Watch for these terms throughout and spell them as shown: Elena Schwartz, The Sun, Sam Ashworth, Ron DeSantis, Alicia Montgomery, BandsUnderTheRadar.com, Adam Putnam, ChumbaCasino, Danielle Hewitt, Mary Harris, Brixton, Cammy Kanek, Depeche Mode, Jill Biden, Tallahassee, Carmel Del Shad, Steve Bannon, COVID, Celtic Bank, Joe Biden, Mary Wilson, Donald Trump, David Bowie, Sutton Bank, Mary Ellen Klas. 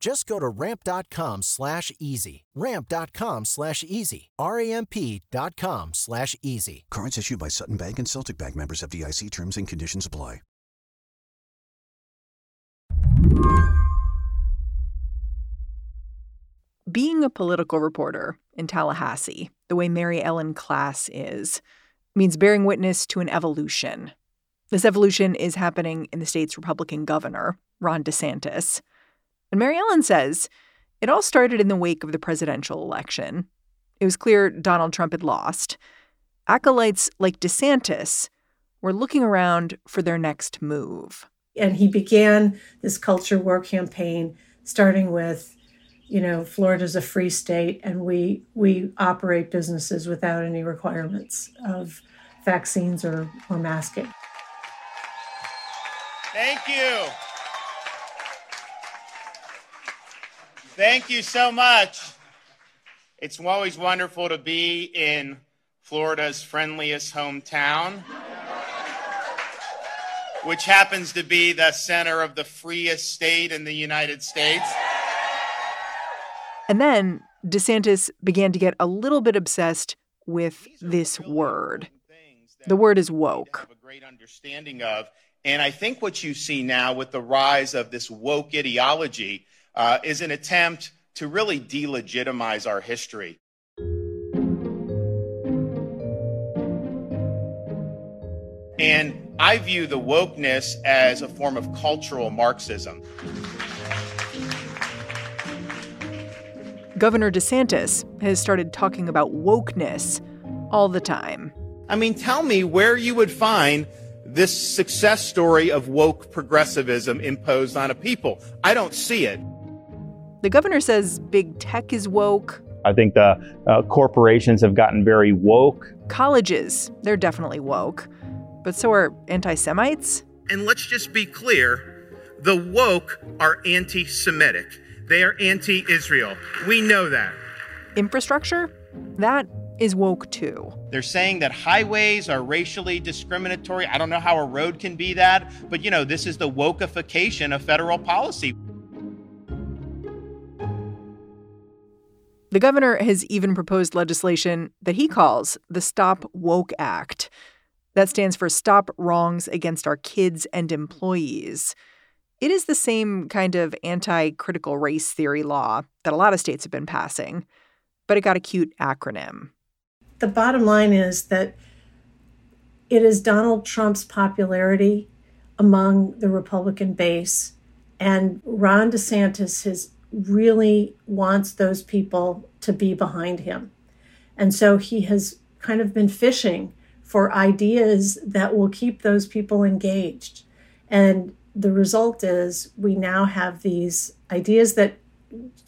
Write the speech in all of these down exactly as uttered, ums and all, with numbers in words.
Just go to ramp.com slash easy. Ramp.com slash easy. R-A-M-P.com slash easy. Cards issued by Sutton Bank and Celtic Bank, members of F D I C. Terms and conditions apply. Being a political reporter in Tallahassee, the way Mary Ellen Klas is, means bearing witness to an evolution. This evolution is happening in the state's Republican governor, Ron DeSantis. And Mary Ellen says it all started in the wake of the presidential election. It was clear Donald Trump had lost. Acolytes like DeSantis were looking around for their next move. And he began this culture war campaign, starting with, you know, Florida's a free state and we we operate businesses without any requirements of vaccines or, or masking. Thank you. Thank you so much. It's always wonderful to be in Florida's friendliest hometown, which happens to be the center of the freest state in the United States. And then DeSantis began to get a little bit obsessed with this word. The word is woke. A great understanding of, and I think what you see now with the rise of this woke ideology Uh, is an attempt to really delegitimize our history. And I view the wokeness as a form of cultural Marxism. Governor DeSantis has started talking about wokeness all the time. I mean, tell me where you would find this success story of woke progressivism imposed on a people. I don't see it. The governor says big tech is woke. I think the uh, corporations have gotten very woke. Colleges, they're definitely woke. But so are anti-Semites. And let's just be clear, the woke are anti-Semitic. They are anti-Israel. We know that. Infrastructure, that is woke too. They're saying that highways are racially discriminatory. I don't know how a road can be that. But, you know, this is the wokeification of federal policy. The governor has even proposed legislation that he calls the Stop Woke Act. That stands for Stop Wrongs Against Our Kids and Employees. It is the same kind of anti-critical race theory law that a lot of states have been passing, but it got a cute acronym. The bottom line is that it is Donald Trump's popularity among the Republican base, and Ron DeSantis has really wants those people to be behind him. And so he has kind of been fishing for ideas that will keep those people engaged. And the result is we now have these ideas that,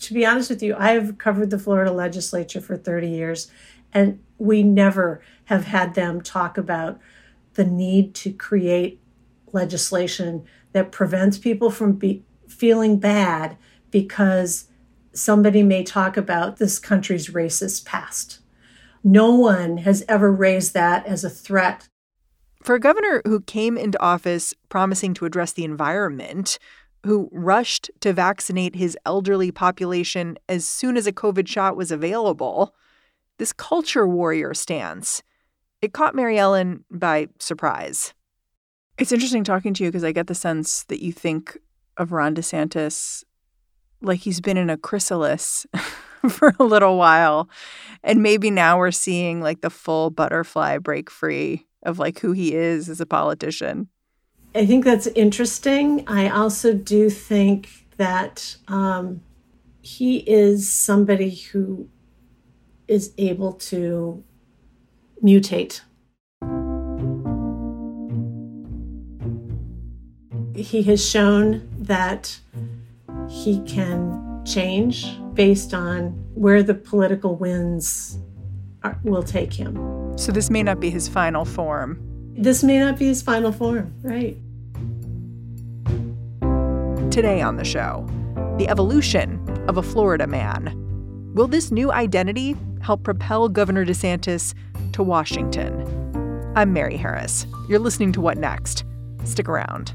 to be honest with you, I have covered the Florida legislature for thirty years, and we never have had them talk about the need to create legislation that prevents people from be- feeling bad because somebody may talk about this country's racist past. No one has ever raised that as a threat. For a governor who came into office promising to address the environment, who rushed to vaccinate his elderly population as soon as a COVID shot was available, this culture warrior stance, it caught Mary Ellen by surprise. It's interesting talking to you because I get the sense that you think of Ron DeSantis like he's been in a chrysalis for a little while. And maybe now we're seeing like the full butterfly break free of like who he is as a politician. I think that's interesting. I also do think that um, he is somebody who is able to mutate. He has shown that he can change based on where the political winds are, will take him. So this may not be his final form. This may not be his final form, right. Today on the show, the evolution of a Florida man. Will this new identity help propel Governor DeSantis to Washington? I'm Mary Harris. You're listening to What Next? Stick around.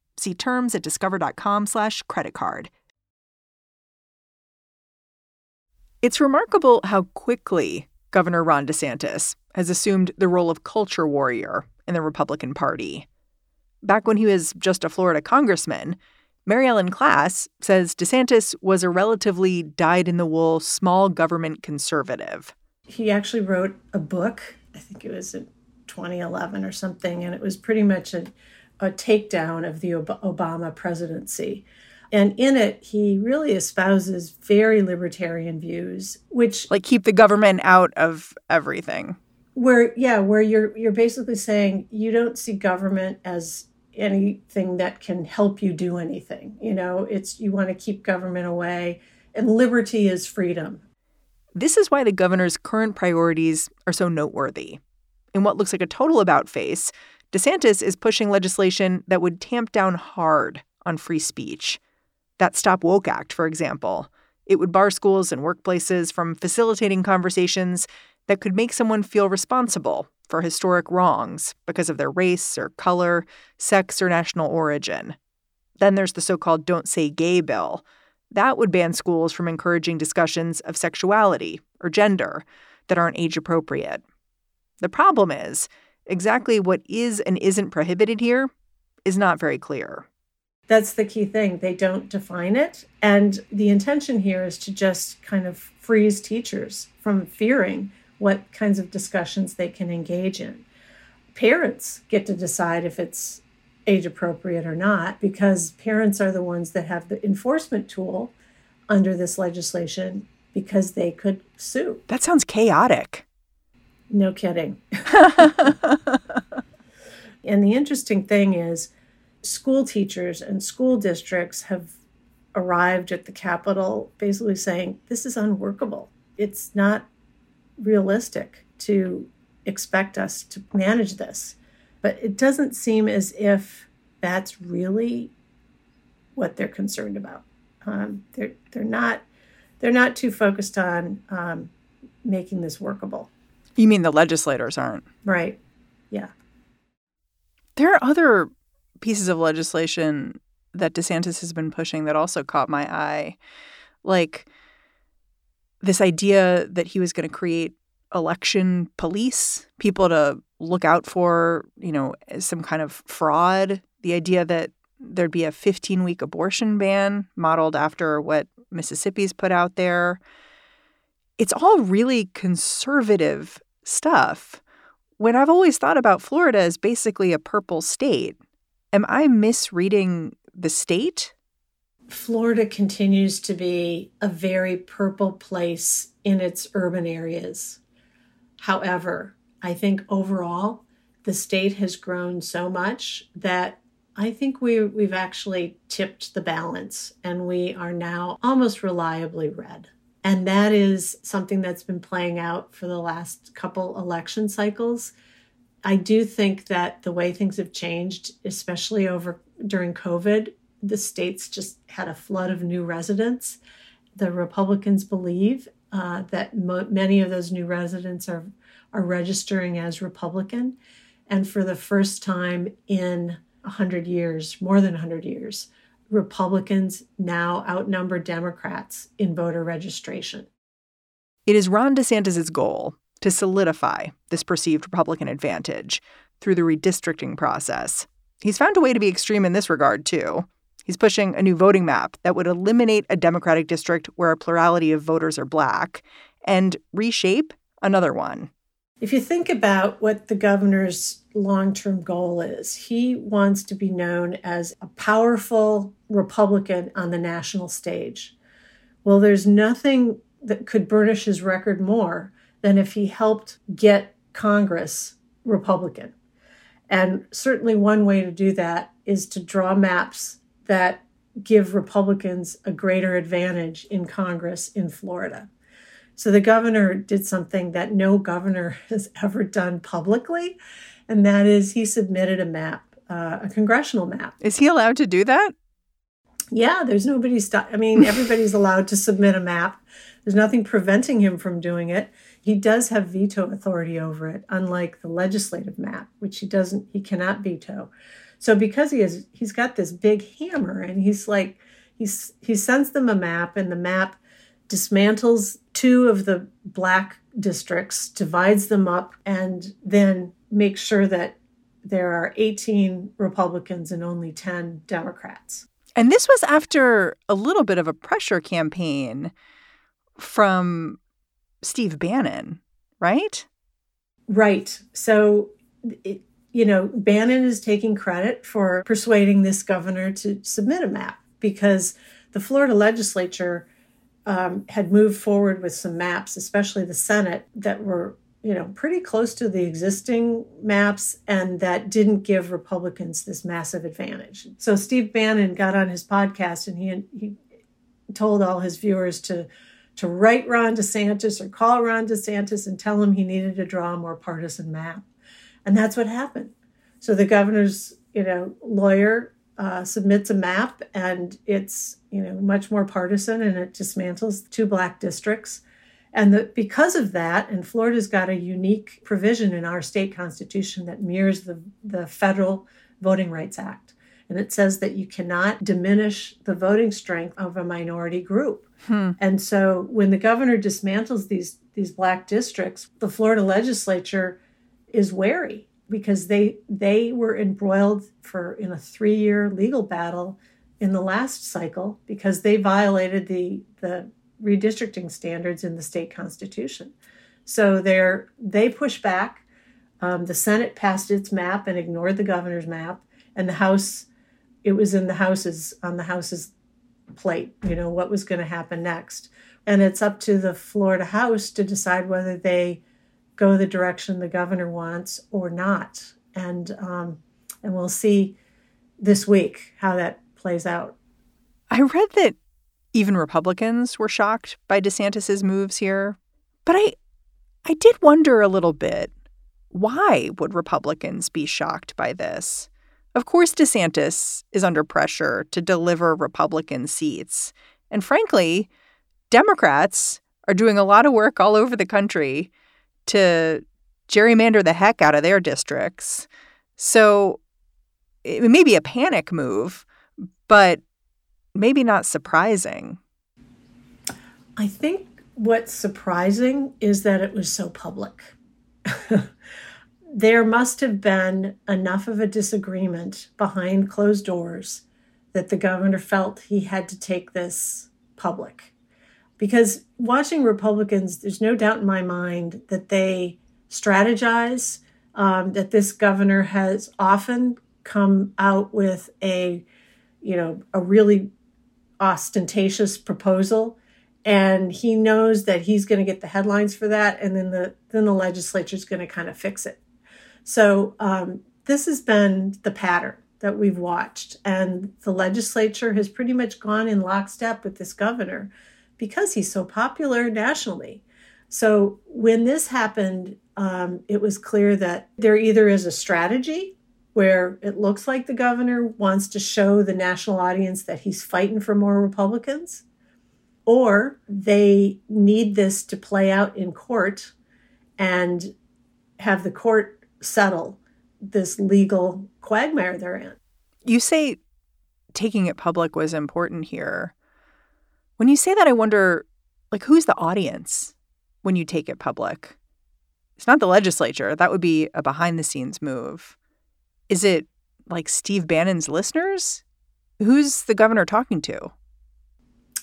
See terms at discover.com slash credit card. It's remarkable how quickly Governor Ron DeSantis has assumed the role of culture warrior in the Republican Party. Back when he was just a Florida congressman, Mary Ellen Klas says DeSantis was a relatively dyed-in-the-wool small government conservative. He actually wrote a book, I think it was in twenty eleven or something, and it was pretty much a a takedown of the Obama presidency. And in it, he really espouses very libertarian views, which... Like keep the government out of everything. Where, yeah, where you're you're basically saying you don't see government as anything that can help you do anything. You know, it's you want to keep government away, and liberty is freedom. This is why the governor's current priorities are so noteworthy. In what looks like a total about face, DeSantis is pushing legislation that would tamp down hard on free speech. That Stop Woke Act, for example. It would bar schools and workplaces from facilitating conversations that could make someone feel responsible for historic wrongs because of their race or color, sex or national origin. Then there's the so-called Don't Say Gay bill. That would ban schools from encouraging discussions of sexuality or gender that aren't age-appropriate. The problem is, exactly what is and isn't prohibited here is not very clear. That's the key thing. They don't define it. And the intention here is to just kind of freeze teachers from fearing what kinds of discussions they can engage in. Parents get to decide if it's age appropriate or not, because parents are the ones that have the enforcement tool under this legislation, because they could sue. That sounds chaotic. No kidding. And the interesting thing is school teachers and school districts have arrived at the Capitol basically saying this is unworkable. It's not realistic to expect us to manage this. But it doesn't seem as if that's really what they're concerned about. Um, they're, they're, not, they're not too focused on um, making this workable. You mean the legislators aren't? Right. Yeah. There are other pieces of legislation that DeSantis has been pushing that also caught my eye, like this idea that he was going to create election police, people to look out for, you know, some kind of fraud, the idea that there'd be a fifteen-week abortion ban modeled after what Mississippi's put out there. It's all really conservative stuff. When I've always thought about Florida as basically a purple state, am I misreading the state? Florida continues to be a very purple place in its urban areas. However, I think overall, the state has grown so much that I think we, we've actually tipped the balance, and we are now almost reliably red. And that is something that's been playing out for the last couple election cycles. I do think that the way things have changed, especially over during COVID, the states just had a flood of new residents. The Republicans believe uh, that mo- many of those new residents are are registering as Republican. And for the first time in one hundred years, more than one hundred years, Republicans now outnumber Democrats in voter registration. It is Ron DeSantis' goal to solidify this perceived Republican advantage through the redistricting process. He's found a way to be extreme in this regard, too. He's pushing a new voting map that would eliminate a Democratic district where a plurality of voters are Black and reshape another one. If you think about what the governor's long-term goal is, he wants to be known as a powerful Republican on the national stage. Well, there's nothing that could burnish his record more than if he helped get Congress Republican. And certainly one way to do that is to draw maps that give Republicans a greater advantage in Congress in Florida. So the governor did something that no governor has ever done publicly, and that is he submitted a map, uh, a congressional map. Is he allowed to do that? Yeah, there's nobody st- I mean, everybody's allowed to submit a map. There's nothing preventing him from doing it. He does have veto authority over it, unlike the legislative map, which he doesn't, he cannot veto. So because he is, he's got this big hammer, and he's like, he's he sends them a map, and the map dismantles two of the Black districts, divides them up, and then makes sure that there are eighteen Republicans and only ten Democrats. And this was after a little bit of a pressure campaign from Steve Bannon, right? Right. So, it, you know, Bannon is taking credit for persuading this governor to submit a map because the Florida legislature Um, had moved forward with some maps, especially the Senate, that were, you know, pretty close to the existing maps and that didn't give Republicans this massive advantage. So Steve Bannon got on his podcast and he he told all his viewers to to write Ron DeSantis or call Ron DeSantis and tell him he needed to draw a more partisan map. And that's what happened. So the governor's, you know, lawyer Uh, submits a map, and it's, you know, much more partisan, and it dismantles two Black districts. And the, because of that, and Florida's got a unique provision in our state constitution that mirrors the, the federal Voting Rights Act. And it says that you cannot diminish the voting strength of a minority group. Hmm. And so when the governor dismantles these, these Black districts, the Florida legislature is wary, because they they were embroiled for in a three-year legal battle in the last cycle because they violated the the redistricting standards in the state constitution. So they're they push back. Um, the Senate passed its map and ignored the governor's map, and the House, it was in the House's on the House's plate, you know, what was going to happen next. And it's up to the Florida House to decide whether they go the direction the governor wants or not. And um, and we'll see this week how that plays out. I read that even Republicans were shocked by DeSantis's moves here. But I I did wonder a little bit, why would Republicans be shocked by this? Of course, DeSantis is under pressure to deliver Republican seats. And frankly, Democrats are doing a lot of work all over the country to gerrymander the heck out of their districts. So it may be a panic move, but maybe not surprising. I think what's surprising is that it was so public. There must have been enough of a disagreement behind closed doors that the governor felt he had to take this public. Because watching Republicans, there's no doubt in my mind that they strategize, um, that this governor has often come out with a, you know, a really ostentatious proposal. And he knows that he's going to get the headlines for that. And then the then the legislature is going to kind of fix it. So um, this has been the pattern that we've watched. And the legislature has pretty much gone in lockstep with this governor, because he's so popular nationally. So when this happened, um, it was clear that there either is a strategy where it looks like the governor wants to show the national audience that he's fighting for more Republicans, or they need this to play out in court and have the court settle this legal quagmire they're in. You say taking it public was important here. When you say that, I wonder, like, who's the audience when you take it public? It's not the legislature. That would be a behind-the-scenes move. Is it like Steve Bannon's listeners? Who's the governor talking to?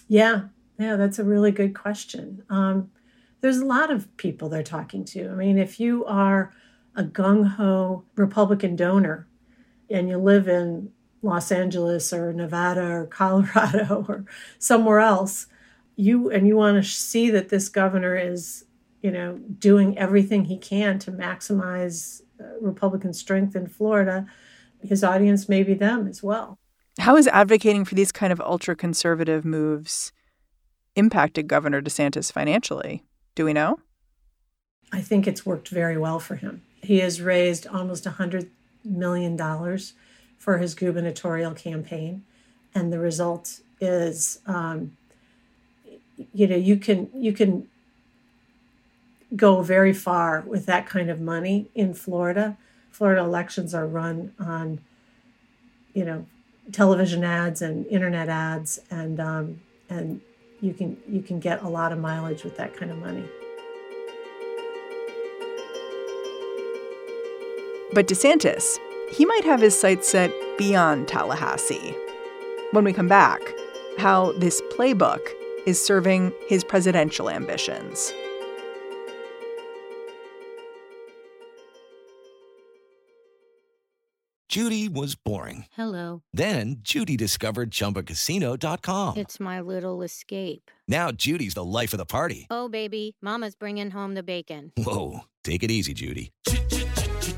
Yeah, yeah, that's a really good question. Um, there's a lot of people they're talking to. I mean, if you are a gung-ho Republican donor and you live in Los Angeles or Nevada or Colorado or somewhere else, you and you want to see that this governor is, you know, doing everything he can to maximize Republican strength in Florida, his audience may be them as well. How is advocating for these kind of ultra-conservative moves impacted Governor DeSantis financially? Do we know? I think it's worked very well for him. He has raised almost one hundred million dollars for his gubernatorial campaign. And the result is, um, you know, you can you can go very far with that kind of money in Florida. Florida elections are run on, you know, television ads and internet ads, and um, and you can you can get a lot of mileage with that kind of money. But DeSantis, he might have his sights set beyond Tallahassee. When we come back, how this playbook is serving his presidential ambitions. Judy was boring. Hello. Then Judy discovered Chumba Casino dot com. It's my little escape. Now Judy's the life of the party. Oh, baby, mama's bringing home the bacon. Whoa, take it easy, Judy.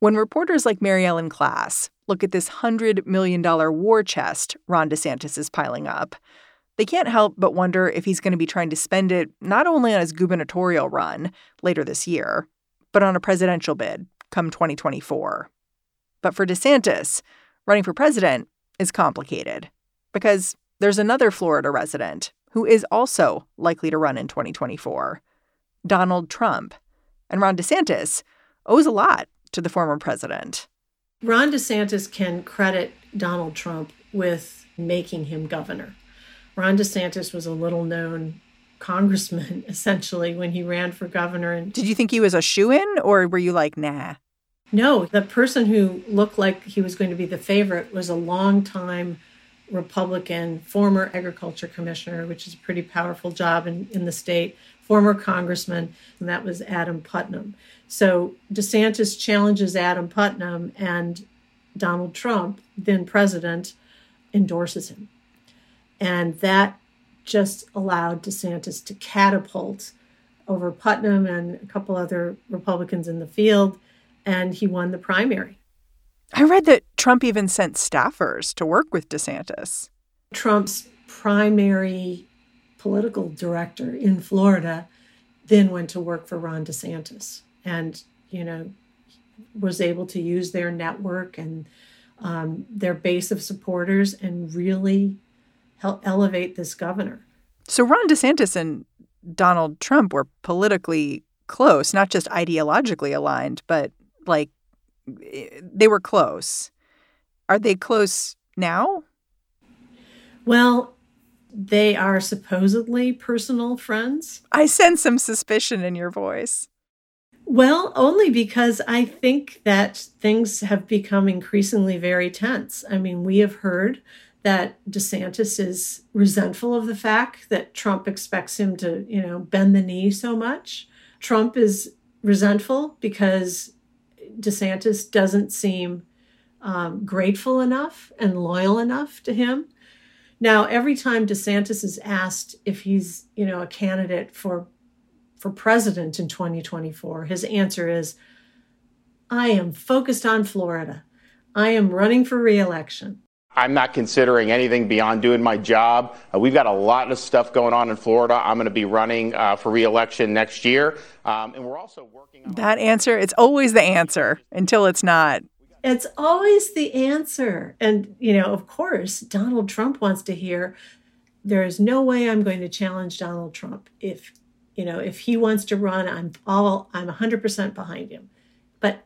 When reporters like Mary Ellen Klas look at this one hundred million dollars war chest Ron DeSantis is piling up, they can't help but wonder if he's going to be trying to spend it not only on his gubernatorial run later this year, but on a presidential bid come twenty twenty-four. But for DeSantis, running for president is complicated because there's another Florida resident who is also likely to run in twenty twenty-four, Donald Trump. And Ron DeSantis owes a lot to the former president. Ron DeSantis can credit Donald Trump with making him governor. Ron DeSantis was a little-known congressman, essentially, when he ran for governor. And did you think he was a shoo-in, or were you like, nah? No, the person who looked like he was going to be the favorite was a longtime Republican, former agriculture commissioner, which is a pretty powerful job in, in the state, former congressman, and that was Adam Putnam. So DeSantis challenges Adam Putnam, and Donald Trump, then president, endorses him. And that just allowed DeSantis to catapult over Putnam and a couple other Republicans in the field, and he won the primary. I read that Trump even sent staffers to work with DeSantis. Trump's primary political director in Florida then went to work for Ron DeSantis and, you know, was able to use their network and um, their base of supporters and really help elevate this governor. So Ron DeSantis and Donald Trump were politically close, not just ideologically aligned, but like they were close. Are they close now? Well, they are supposedly personal friends. I sense some suspicion in your voice. Well, only because I think that things have become increasingly very tense. I mean, we have heard that DeSantis is resentful of the fact that Trump expects him to, you know, bend the knee so much. Trump is resentful because DeSantis doesn't seem um, grateful enough and loyal enough to him. Now, every time DeSantis is asked if he's, you know, a candidate for for president in twenty twenty-four, his answer is, I am focused on Florida. I am running for re-election. I'm not considering anything beyond doing my job. Uh, we've got a lot of stuff going on in Florida. I'm going to be running uh, for re-election next year. Um, and we're also working on... That answer, it's always the answer until it's not. It's always the answer. And, you know, of course, Donald Trump wants to hear, there is no way I'm going to challenge Donald Trump. If, you know, if he wants to run, I'm all, I'm one hundred percent behind him. But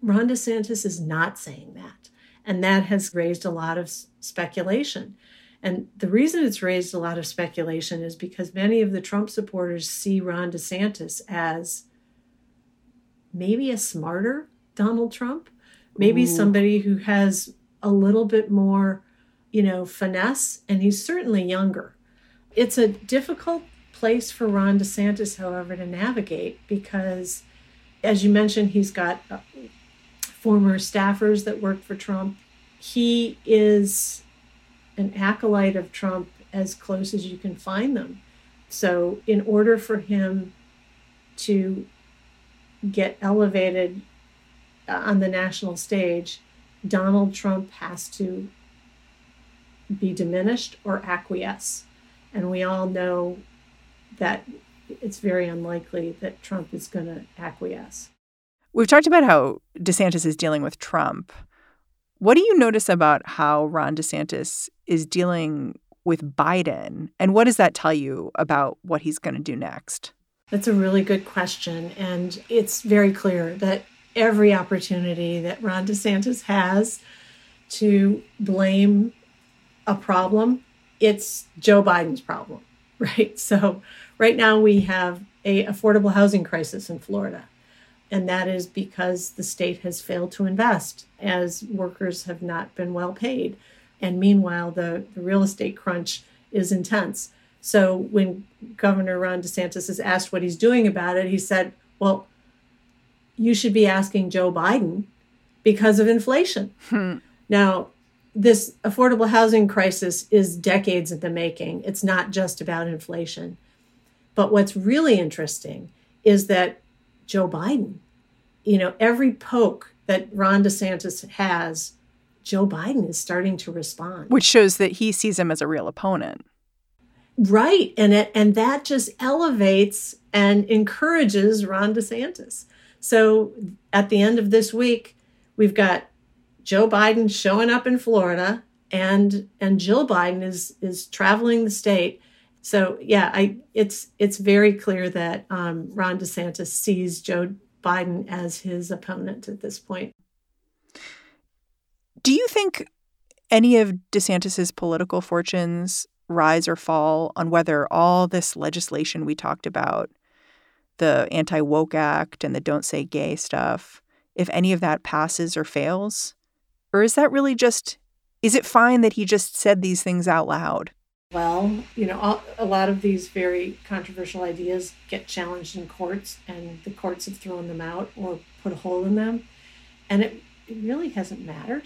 Ron DeSantis is not saying that. And that has raised a lot of speculation. And the reason it's raised a lot of speculation is because many of the Trump supporters see Ron DeSantis as maybe a smarter Donald Trump, maybe Ooh. somebody who has a little bit more, you know, finesse, and he's certainly younger. It's a difficult place for Ron DeSantis, however, to navigate because, as you mentioned, he's got... Uh, former staffers that worked for Trump. He is an acolyte of Trump as close as you can find them. So in order for him to get elevated on the national stage, Donald Trump has to be diminished or acquiesce. And we all know that it's very unlikely that Trump is going to acquiesce. We've talked about how DeSantis is dealing with Trump. What do you notice about how Ron DeSantis is dealing with Biden? And what does that tell you about what he's going to do next? That's a really good question. And it's very clear that every opportunity that Ron DeSantis has to blame a problem, it's Joe Biden's problem, right? So right now we have an affordable housing crisis in Florida. And that is because the state has failed to invest as workers have not been well paid. And meanwhile, the, the real estate crunch is intense. So when Governor Ron DeSantis is asked what he's doing about it, he said, well, you should be asking Joe Biden because of inflation. Hmm. Now, this affordable housing crisis is decades in the making. It's not just about inflation. But what's really interesting is that Joe Biden, you know, every poke that Ron DeSantis has, Joe Biden is starting to respond. Which shows that he sees him as a real opponent. Right. And it, and that just elevates and encourages Ron DeSantis. So at the end of this week, we've got Joe Biden showing up in Florida and and Jill Biden is is traveling the state. So, yeah, I it's it's very clear that um, Ron DeSantis sees Joe Biden as his opponent at this point. Do you think any of DeSantis's political fortunes rise or fall on whether all this legislation we talked about, the Anti-Woke Act and the Don't Say Gay stuff, if any of that passes or fails? Or is that really just is it fine that he just said these things out loud? Well, you know, a lot of these very controversial ideas get challenged in courts, and the courts have thrown them out or put a hole in them. And it, it really hasn't mattered.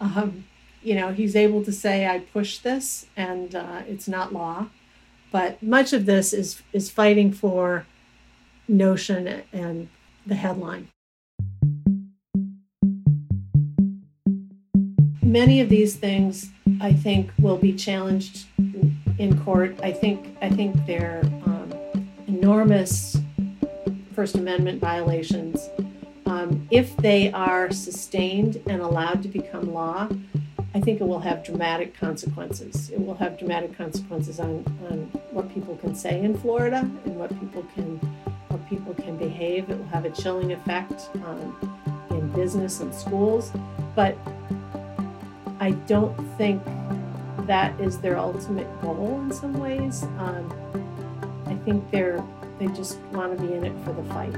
um, you know, he's able to say, I pushed this, and uh, it's not law. But much of this is, is fighting for notion and the headline. many of these things, I think, will be challenged in court. I think I think they're um, enormous First Amendment violations. Um, if they are sustained and allowed to become law, I think it will have dramatic consequences. It will have dramatic consequences on, on what people can say in Florida and what people can what people can behave. It will have a chilling effect um, in business and schools. But I don't think that is their ultimate goal in some ways. Um, I think they're they just want to be in it for the fight.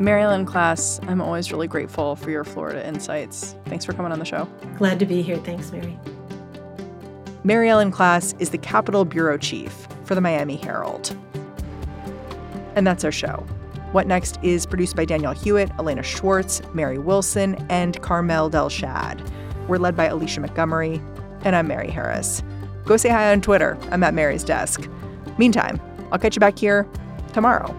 Mary Ellen Klas, I'm always really grateful for your Florida insights. Thanks for coming on the show. Glad to be here. Thanks, Mary. Mary Ellen Klas is the Capitol Bureau Chief for the Miami Herald. And that's our show. What Next is produced by Danielle Hewitt, Elena Schwartz, Mary Wilson, and Carmel Del Shad. We're led by Alicia Montgomery, and I'm Mary Harris. Go say hi on Twitter. I'm at Mary's Desk. Meantime, I'll catch you back here tomorrow.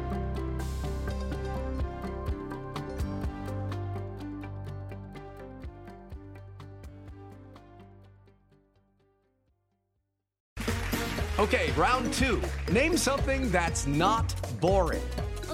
Okay, round two. Name something that's not boring. A